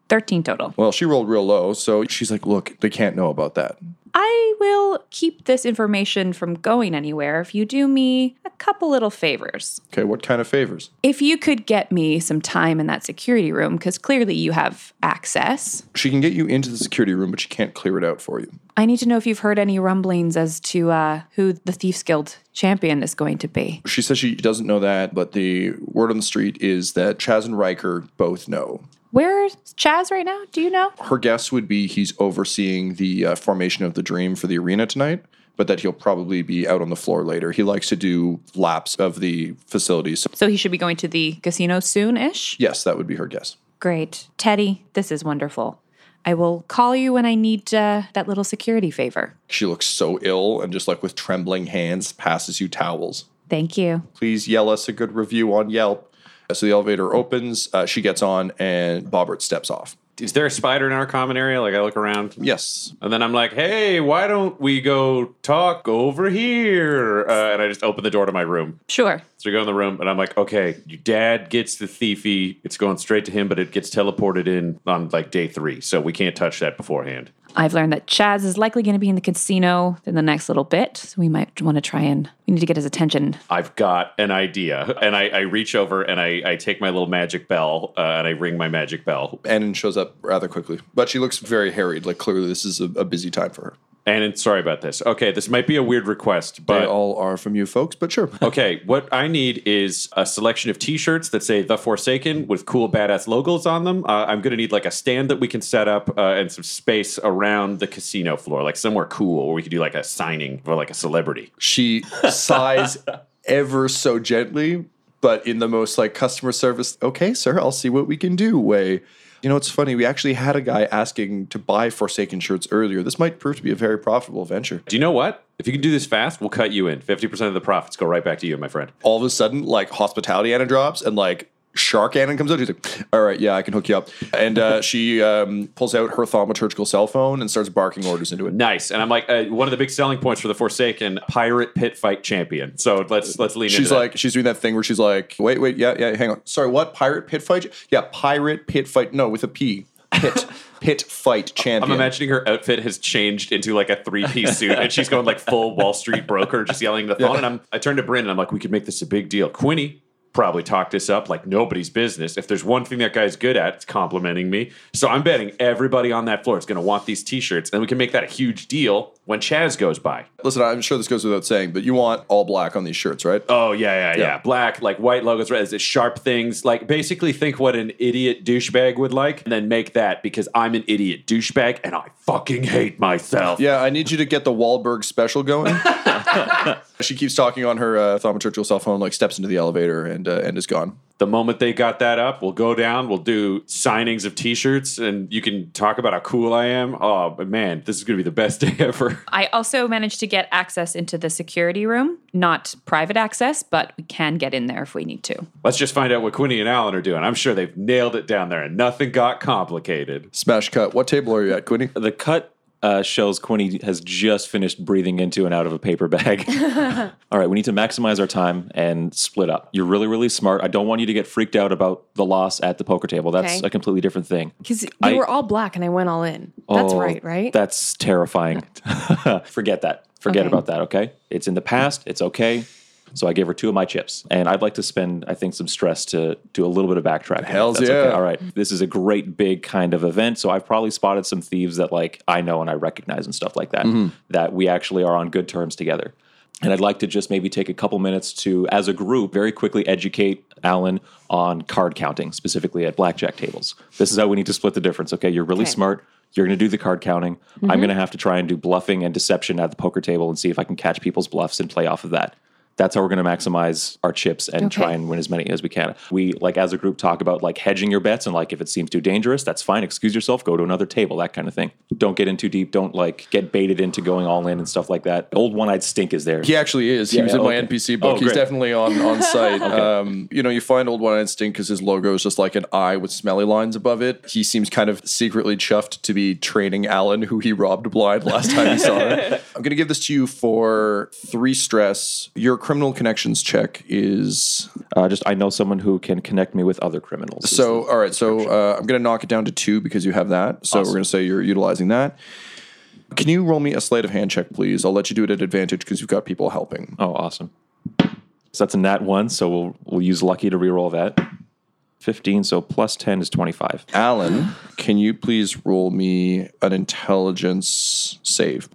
thirteen total. Well, she rolled real low, so she's like, look, they can't know about that. I will keep this information from going anywhere if you do me a couple little favors. Okay, what kind of favors? If you could get me some time in that security room, because clearly you have access. She can get you into the security room, but she can't clear it out for you. I need to know if you've heard any rumblings as to uh, who the Thieves Guild champion is going to be. She says she doesn't know that, but the word on the street is that Chaz and Riker both know. Where's Chaz right now? Do you know? Her guess would be he's overseeing the uh, formation of the dream for the arena tonight, but that he'll probably be out on the floor later. He likes to do laps of the facilities. So he should be going to the casino soon-ish? Yes, that would be her guess. Great. Teddy, this is wonderful. I will call you when I need uh, that little security favor. She looks so ill and just like with trembling hands passes you towels. Thank you. Please yell us a good review on Yelp. So the elevator opens, uh, she gets on, and Bobbert steps off. Is there a spider in our common area? Like, I look around. Yes. And then I'm like, hey, why don't we go talk over here? Uh, and I just open the door to my room. Sure. So we go in the room, and I'm like, okay, your dad gets the thiefy. It's going straight to him, but it gets teleported in on, like, day three. So we can't touch that beforehand. I've learned that Chaz is likely going to be in the casino in the next little bit. So we might want to try and, we need to get his attention. I've got an idea. And I, I reach over and I, I take my little magic bell uh, and I ring my magic bell. Annan shows up rather quickly. But she looks very harried. Like clearly this is a, a busy time for her. Annan, sorry about this. Okay, this might be a weird request, but... They all are from you folks, but sure. Okay, what I need is a selection of T-shirts that say The Forsaken with cool, badass logos on them. Uh, I'm going to need, like, a stand that we can set up uh, and some space around the casino floor, like somewhere cool where we could do, like, a signing for, like, a celebrity. She sighs ever so gently, but in the most, like, customer service, okay, sir, I'll see what we can do way... You know, it's funny. We actually had a guy asking to buy Forsaken shirts earlier. This might prove to be a very profitable venture. Do you know what? If you can do this fast, we'll cut you in. fifty percent of the profits go right back to you, my friend. All of a sudden, like, hospitality Anna drops and, like, Shark Annan comes out. She's like, all right, yeah, I can hook you up. And uh, she um, pulls out her thaumaturgical cell phone and starts barking orders into it. Nice. And I'm like, uh, one of the big selling points for the Forsaken, pirate pit fight champion. So let's let's lean she's into like, that. She's doing that thing where she's like, wait, wait, yeah, yeah, hang on. Sorry, what? Pirate pit fight? Yeah, pirate pit fight. No, with a P. Pit. Pit fight champion. I'm imagining her outfit has changed into like a three-piece suit and she's going like full Wall Street broker just yelling the phone. Yeah. And I'm, I turn to Bryn and I'm like, we could make this a big deal. Quinny probably talked this up like nobody's business. If there's one thing that guy's good at, it's complimenting me. So I'm betting everybody on that floor is going to want these T-shirts, and we can make that a huge deal when Chaz goes by. Listen, I'm sure this goes without saying, but you want all black on these shirts, right? Oh, yeah, yeah, yeah. yeah. Black, like white logos, red, sharp things. Like basically think what an idiot douchebag would like, and then make that because I'm an idiot douchebag, and I fucking hate myself. Yeah, I need you to get the Wahlberg special going. She keeps talking on her uh, thaumaturgical cell phone, like steps into the elevator and uh, and is gone. The moment they got that up, we'll go down, we'll do signings of T-shirts, and you can talk about how cool I am. Oh, man, this is going to be the best day ever. I also managed to get access into the security room. Not private access, but we can get in there if we need to. Let's just find out what Quinny and Alan are doing. I'm sure they've nailed it down there, and nothing got complicated. Smash cut. What table are you at, Quinny? The cut uh, shells Quinny has just finished breathing into and out of a paper bag. All right, we need to maximize our time and split up. You're really, really smart. I don't want you to get freaked out about the loss at the poker table. That's okay. A completely different thing. Because you were all black and I went all in. Oh, that's right, right? That's terrifying. Forget that. Forget okay. about that, okay? It's in the past. It's okay. So I gave her two of my chips. And I'd like to spend, I think, some stress to do a little bit of backtracking. Hells yeah. Okay. All right. This is a great big kind of event. So I've probably spotted some thieves that, like, I know and I recognize and stuff like that, mm-hmm. that we actually are on good terms together. And I'd like to just maybe take a couple minutes to, as a group, very quickly educate Alan on card counting, specifically at blackjack tables. This is how we need to split the difference, okay? You're really okay. smart. You're going to do the card counting. Mm-hmm. I'm going to have to try and do bluffing and deception at the poker table and see if I can catch people's bluffs and play off of that. That's how we're going to maximize our chips and okay. try and win as many as we can. We, like, as a group, talk about, like, hedging your bets and, like, if it seems too dangerous, that's fine. Excuse yourself. Go to another table, that kind of thing. Don't get in too deep. Don't, like, get baited into going all in and stuff like that. Old One-Eyed Stink is there. He actually is. Yeah, he was yeah, in okay. my N P C book. Oh, he's definitely on, on site. okay. um, you know, you find Old One-Eyed Stink because his logo is just like an eye with smelly lines above it. He seems kind of secretly chuffed to be training Alan, who he robbed blind last time he saw her. I'm going to give this to you for three stress. Your criminal connections check is uh, just I know someone who can connect me with other criminals. So all right, so uh, I'm going to knock it down to two because you have that. So awesome. We're going to say you're utilizing that. Can you roll me a sleight of hand check, please? I'll let you do it at advantage because you've got people helping. Oh, awesome! So that's a nat one. So we'll we'll use lucky to reroll that. fifteen, so plus ten is twenty-five. Alan, can you please roll me an intelligence save?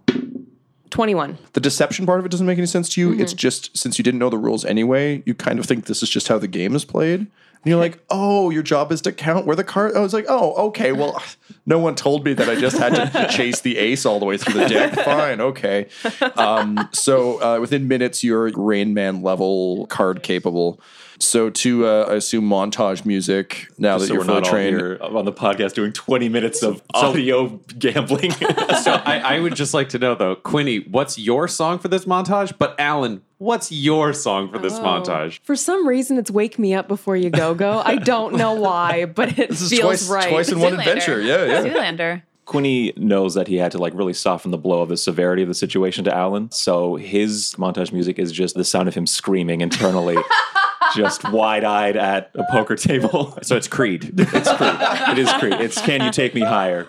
twenty-one. The deception part of it doesn't make any sense to you. Mm-hmm. It's just, since you didn't know the rules anyway, you kind of think this is just how the game is played. And you're like, oh, your job is to count where the card... I was like, oh, okay, well, no one told me that I just had to chase the ace all the way through the deck. Fine, okay. Um, so uh, within minutes, you're Rain Man level card capable. So to, uh, I assume, montage music, now just that so you're fully trained. We're not all here on the podcast doing twenty minutes of audio gambling. So I, I would just like to know, though, Quinny, what's your song for this montage? But Alan, what's your song for this oh. montage? For some reason, it's Wake Me Up Before You Go Go. I don't know why, but it feels twice, right. Twice in Zoolander. One adventure. Yeah, yeah. Zoolander. Quinny knows that he had to, like, really soften the blow of the severity of the situation to Alan. So his montage music is just the sound of him screaming internally. Just wide-eyed at a poker table. So it's Creed. It's Creed. It is Creed. It's Can You Take Me Higher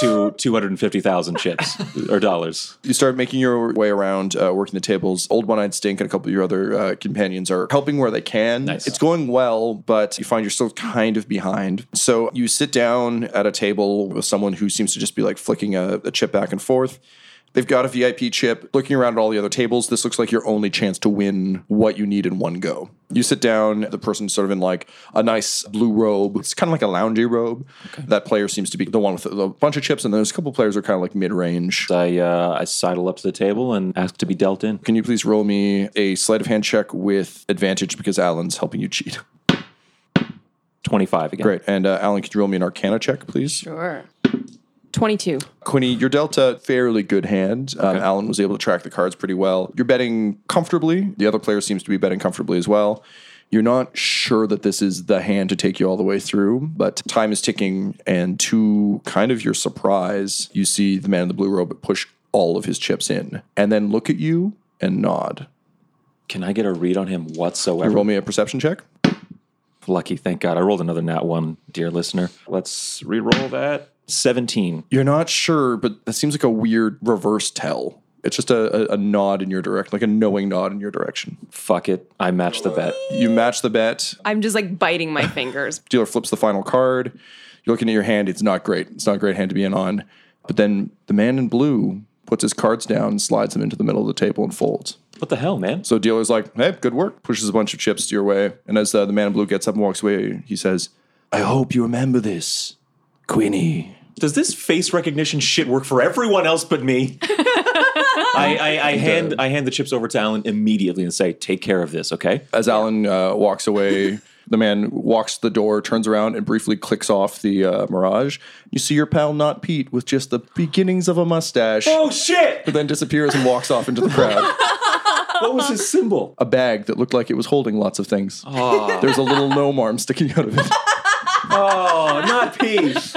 to two hundred fifty thousand chips or dollars. You start making your way around, uh, working the tables. Old One-Eyed Stink and a couple of your other uh, companions are helping where they can. Nice. It's going well, but you find you're still kind of behind. So you sit down at a table with someone who seems to just be, like, flicking a, a chip back and forth. They've got a V I P chip. Looking around at all the other tables, this looks like your only chance to win what you need in one go. You sit down, the person's sort of in, like, a nice blue robe. It's kind of like a loungy robe. Okay. That player seems to be the one with a bunch of chips, and there's a couple players who are kind of like mid-range. I, uh, I sidle up to the table and ask to be dealt in. Can you please roll me a sleight of hand check with advantage because Alan's helping you cheat? twenty-five again. Great. And uh, Alan, could you roll me an Arcana check, please? Sure. twenty-two. Quinny, you're dealt a fairly good hand. Um, okay. Alan was able to track the cards pretty well. You're betting comfortably. The other player seems to be betting comfortably as well. You're not sure that this is the hand to take you all the way through, but time is ticking, and to kind of your surprise, you see the man in the blue robe push all of his chips in and then look at you and nod. Can I get a read on him whatsoever? You roll me a perception check. Lucky, thank God. I rolled another nat one, dear listener. Let's re-roll that. seventeen. You're not sure, but that seems like a weird reverse tell. It's just a, a, a nod in your direction, like a knowing nod in your direction. Fuck it. I match the bet. You match the bet. I'm just, like, biting my fingers. Dealer flips the final card. You're looking at your hand. It's not great. It's not a great hand to be in on. But then the man in blue puts his cards down, slides them into the middle of the table, and folds. What the hell, man? So dealer's like, hey, good work. Pushes a bunch of chips your way. And as uh, the man in blue gets up and walks away, he says, I hope you remember this, Quinny. Does this face recognition shit work for everyone else but me? I, I, I hand I hand the chips over to Alan immediately and say, take care of this, okay? As Alan uh, walks away, The man walks the door, turns around, and briefly clicks off the uh, Mirage. You see your pal, Not Pete, with just the beginnings of a mustache. Oh, shit! But then disappears and walks off into the crowd. What was his symbol? A bag that looked like it was holding lots of things. Oh. There's a little gnome arm sticking out of it. Oh, Not Pete.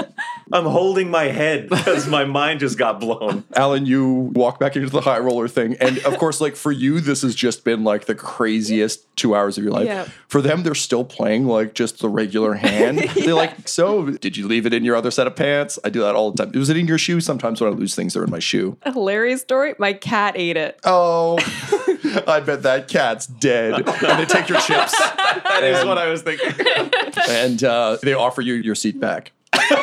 I'm holding my head because my mind just got blown. Alan, you walk back into the high roller thing. And of course, like for you, this has just been like the craziest two hours of your life. Yep. For them, they're still playing like just the regular hand. Yeah. They're like, so did you leave it in your other set of pants? I do that all the time. Was it in your shoe? Sometimes when I lose things, they're in my shoe. A hilarious story. My cat ate it. Oh, I bet that cat's dead. And they take your chips. That is and, what I was thinking. And uh, they offer you your seat back. You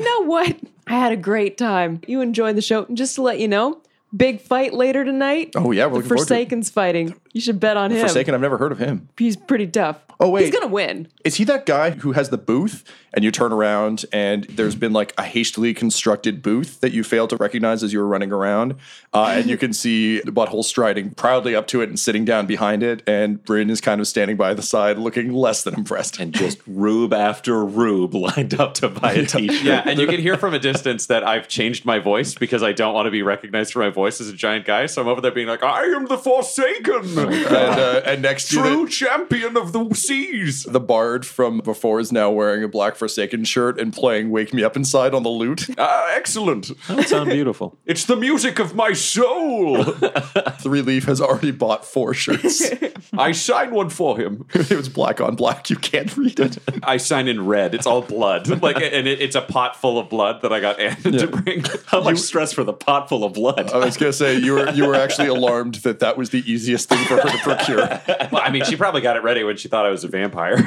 know what? I had a great time. You enjoyed the show. And just to let you know, big fight later tonight. Oh, yeah. We're the Forsaken's fighting. You should bet on him. Forsaken, I've never heard of him. He's pretty tough. Oh, wait. He's going to win. Is he that guy who has the booth and you turn around and there's been like a hastily constructed booth that you failed to recognize as you were running around? Uh, and you can see the Butthole striding proudly up to it and sitting down behind it. And Bryn is kind of standing by the side looking less than impressed. And just rube after rube lined up to buy a t-shirt. Yeah, and you can hear from a distance that I've changed my voice because I don't want to be recognized for my voice as a giant guy. So I'm over there being like, I am the Forsaken. And, uh, and next to True the, champion of the seas. The bard from before is now wearing a black Forsaken shirt and playing Wake Me Up Inside on the lute. Uh, excellent. That sounds beautiful. It's the music of my soul. Three Leaf has already bought four shirts. I sign one for him. It was black on black. You can't read it. I sign in red. It's all blood. Like, and it, it's a pot full of blood that I got Anna yeah. to bring. How much you, stress for the pot full of blood? I was going to say, you were, you were actually alarmed that that was the easiest thing for her to procure. Well, I mean, she probably got it ready when she thought I was a vampire.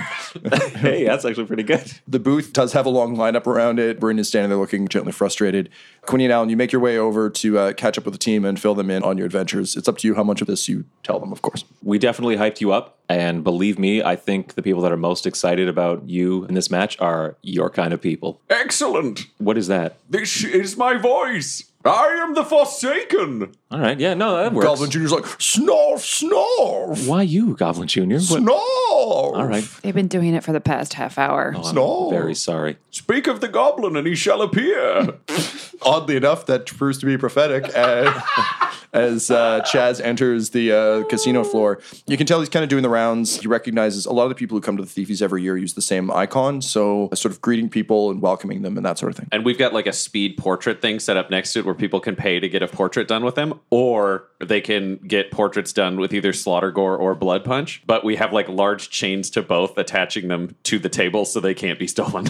Hey, that's actually pretty good. The booth does have a long lineup around it. Bryn is standing there looking gently frustrated. Quinny and Alan, you make your way over to uh, catch up with the team and fill them in on your adventures. It's up to you how much of this you tell them, of course. We definitely hyped you up. And believe me, I think the people that are most excited about you in this match are your kind of people. Excellent. What is that? This is my voice. I am the Forsaken. All right, yeah, no, that works. Goblin Junior's like, snarf, snarf. Why you, Goblin Junior? Snarf. All right. They've been doing it for the past half hour. Oh, snarf. I'm very sorry. Speak of the Goblin and he shall appear. Oddly enough, that proves to be prophetic. And as uh, Chaz enters the uh, casino floor, you can tell he's kind of doing the rounds. He recognizes a lot of the people who come to the Thiefies every year use the same icon, so sort of greeting people and welcoming them and that sort of thing. And we've got like a speed portrait thing set up next to it where people can pay to get a portrait done with them, or they can get portraits done with either Slaughter Gore or Blood Punch. But we have like large chains to both, attaching them to the table so they can't be stolen.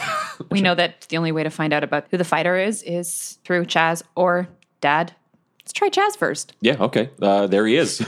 We know that the only way to find out about who the fighter is is through Chaz or Dad. Let's try Chaz first. Yeah, okay. Uh, there he is.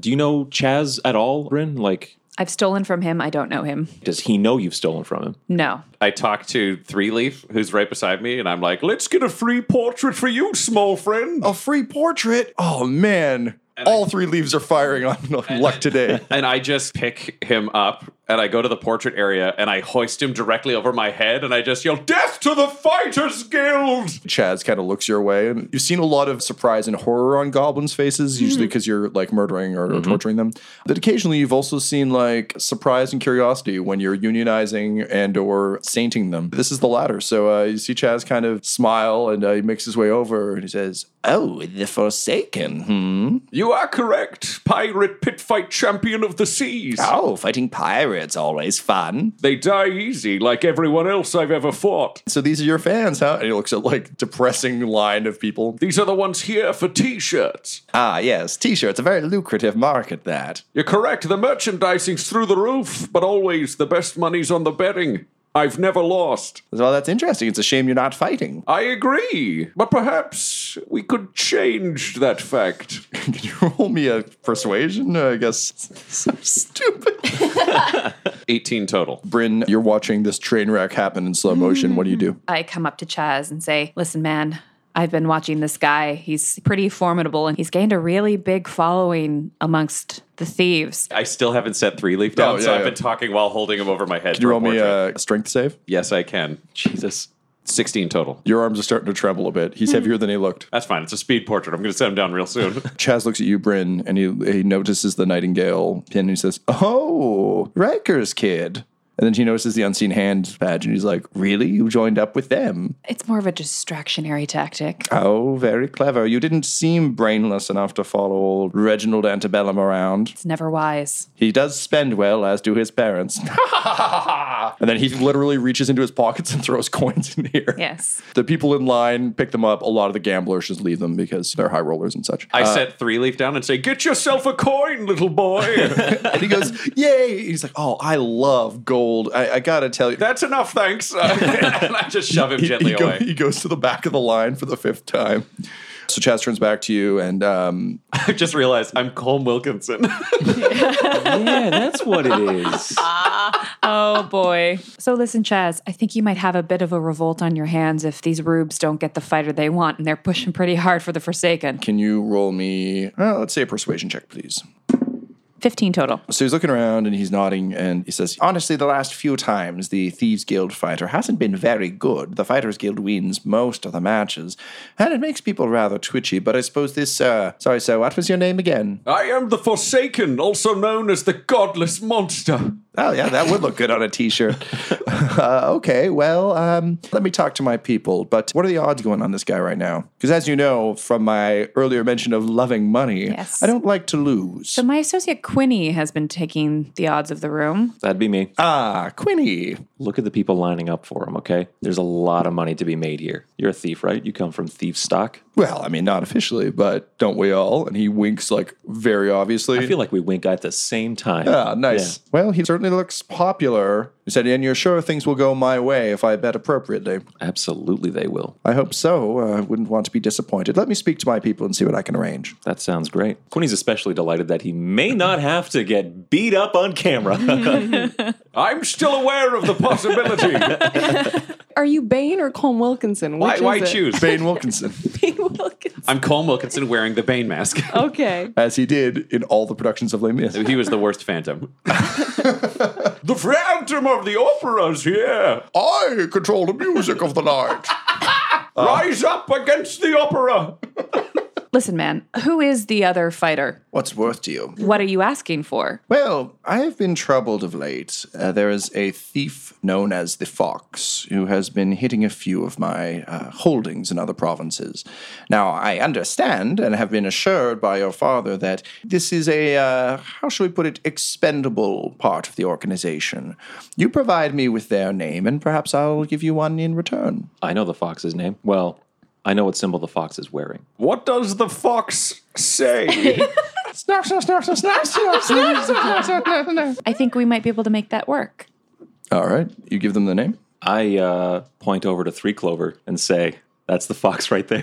Do you know Chaz at all, Bryn? Like, I've stolen from him. I don't know him. Does he know you've stolen from him? No. I talked to Three Leaf, who's right beside me, and I'm like, let's get a free portrait for you, small friend. A free portrait? Oh, man. And all I, three leaves are firing on luck today. And I just pick him up, and I go to the portrait area, and I hoist him directly over my head, and I just yell, death to the Fighters Guild! Chaz kind of looks your way, and you've seen a lot of surprise and horror on goblins' faces, mm-hmm. usually because you're, like, murdering or, mm-hmm. or torturing them. But occasionally you've also seen, like, surprise and curiosity when you're unionizing and or sainting them. This is the latter, so uh, you see Chaz kind of smile, and uh, he makes his way over, and he says, oh, the Forsaken, hmm? You are correct, pirate pit fight champion of the seas. Oh, fighting pirates, always fun. They die easy, like everyone else I've ever fought. So these are your fans, huh? And he looks at, like, depressing line of people. These are the ones here for t-shirts. Ah, yes, t-shirts, a very lucrative market, that. You're correct, the merchandising's through the roof, but always the best money's on the betting. I've never lost. Well, that's interesting. It's a shame you're not fighting. I agree. But perhaps we could change that fact. Can you roll me a persuasion? I guess so stupid. eighteen total. Bryn, you're watching this train wreck happen in slow motion. Mm-hmm. What do you do? I come up to Chaz and say, listen, man, I've been watching this guy. He's pretty formidable, and he's gained a really big following amongst the thieves. I still haven't set Three Leaf down, oh, yeah, so yeah. I've been talking while holding him over my head. Can you roll me a, a strength save? Yes, I can. Jesus. sixteen total. Your arms are starting to tremble a bit. He's heavier than he looked. That's fine. It's a speed portrait. I'm going to set him down real soon. Chaz looks at you, Bryn, and he, he notices the Nightingale pin, and he says, oh, Riker's kid. And then she notices the Unseen Hand badge, and he's like, really? You joined up with them? It's more of a distractionary tactic. Oh, very clever. You didn't seem brainless enough to follow old Reginald Antebellum around. It's never wise. He does spend well, as do his parents. And then he literally reaches into his pockets and throws coins in here. Yes. The people in line pick them up. A lot of the gamblers just leave them because they're high rollers and such. I uh, set Three-Leaf down and say, get yourself a coin, little boy. And he goes, yay. He's like, oh, I love gold. I, I gotta tell you. That's enough, thanks. Uh, and I just shove him he, gently he go, away. He goes to the back of the line for the fifth time. So Chaz turns back to you and... Um, I just realized I'm Colm Wilkinson. Yeah, that's what it is. Oh, boy. So listen, Chaz, I think you might have a bit of a revolt on your hands if these rubes don't get the fighter they want, and they're pushing pretty hard for the Forsaken. Can you roll me, uh, let's say, a persuasion check, please? fifteen total. So he's looking around and he's nodding and he says, honestly, the last few times the Thieves Guild fighter hasn't been very good. The Fighters Guild wins most of the matches. And it makes people rather twitchy, but I suppose this, uh, sorry, sir, what was your name again? I am the Forsaken, also known as the Godless Monster. Oh, yeah, that would look good on a t-shirt. uh, okay, well, um, let me talk to my people. But what are the odds going on this guy right now? Because as you know, from my earlier mention of loving money, yes. I don't like to lose. So my associate Quinny has been taking the odds of the room. That'd be me. Ah, Quinny. Look at the people lining up for him, okay? There's a lot of money to be made here. You're a thief, right? You come from thief stock. Well, I mean, not officially, but don't we all? And he winks, like, very obviously. I feel like we wink at the same time. Ah, nice. Yeah. Well, he certainly looks popular. He said, and you're sure things will go my way if I bet appropriately? Absolutely they will. I hope so. I uh, wouldn't want to be disappointed. Let me speak to my people and see what I can arrange. That sounds great. Quinny's especially delighted that he may not have to get beat up on camera. I'm still aware of the possibility. Are you Bane or Colm Wilkinson? Which why why is it? Choose? Bane Wilkinson. Bane Wilkinson. I'm Colm Wilkinson wearing the Bane mask. Okay. As he did in all the productions of Les Mis. He was the worst phantom. The phantom of the opera's here. I control the music of the night. uh, Rise up against the opera. Listen, man, who is the other fighter? What's worth to you? What are you asking for? Well, I have been troubled of late. Uh, there is a thief known as the Fox who has been hitting a few of my uh, holdings in other provinces. Now, I understand and have been assured by your father that this is a, uh, how shall we put it, expendable part of the organization. You provide me with their name, and perhaps I'll give you one in return. I know the Fox's name. Well... I know what symbol the fox is wearing. What does the fox say? Snap, snap, snap, snap, snap, snap, snap, snap, snap. I think we might be able to make that work. All right. You give them the name? I uh, point over to Three Clover and say, that's the fox right there.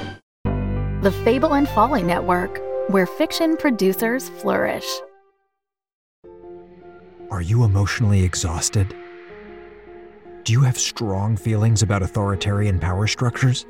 The Fable and Folly Network, where fiction producers flourish. Are you emotionally exhausted? Do you have strong feelings about authoritarian power structures?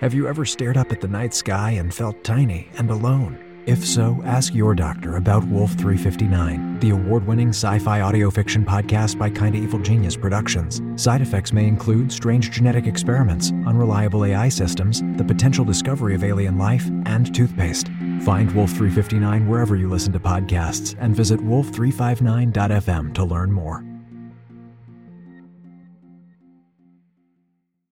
Have you ever stared up at the night sky and felt tiny and alone? If so, ask your doctor about Wolf three fifty-nine, the award-winning sci-fi audio fiction podcast by Kinda Evil Genius Productions. Side effects may include strange genetic experiments, unreliable A I systems, the potential discovery of alien life, and toothpaste. Find Wolf three fifty-nine wherever you listen to podcasts and visit wolf three fifty-nine dot f m to learn more.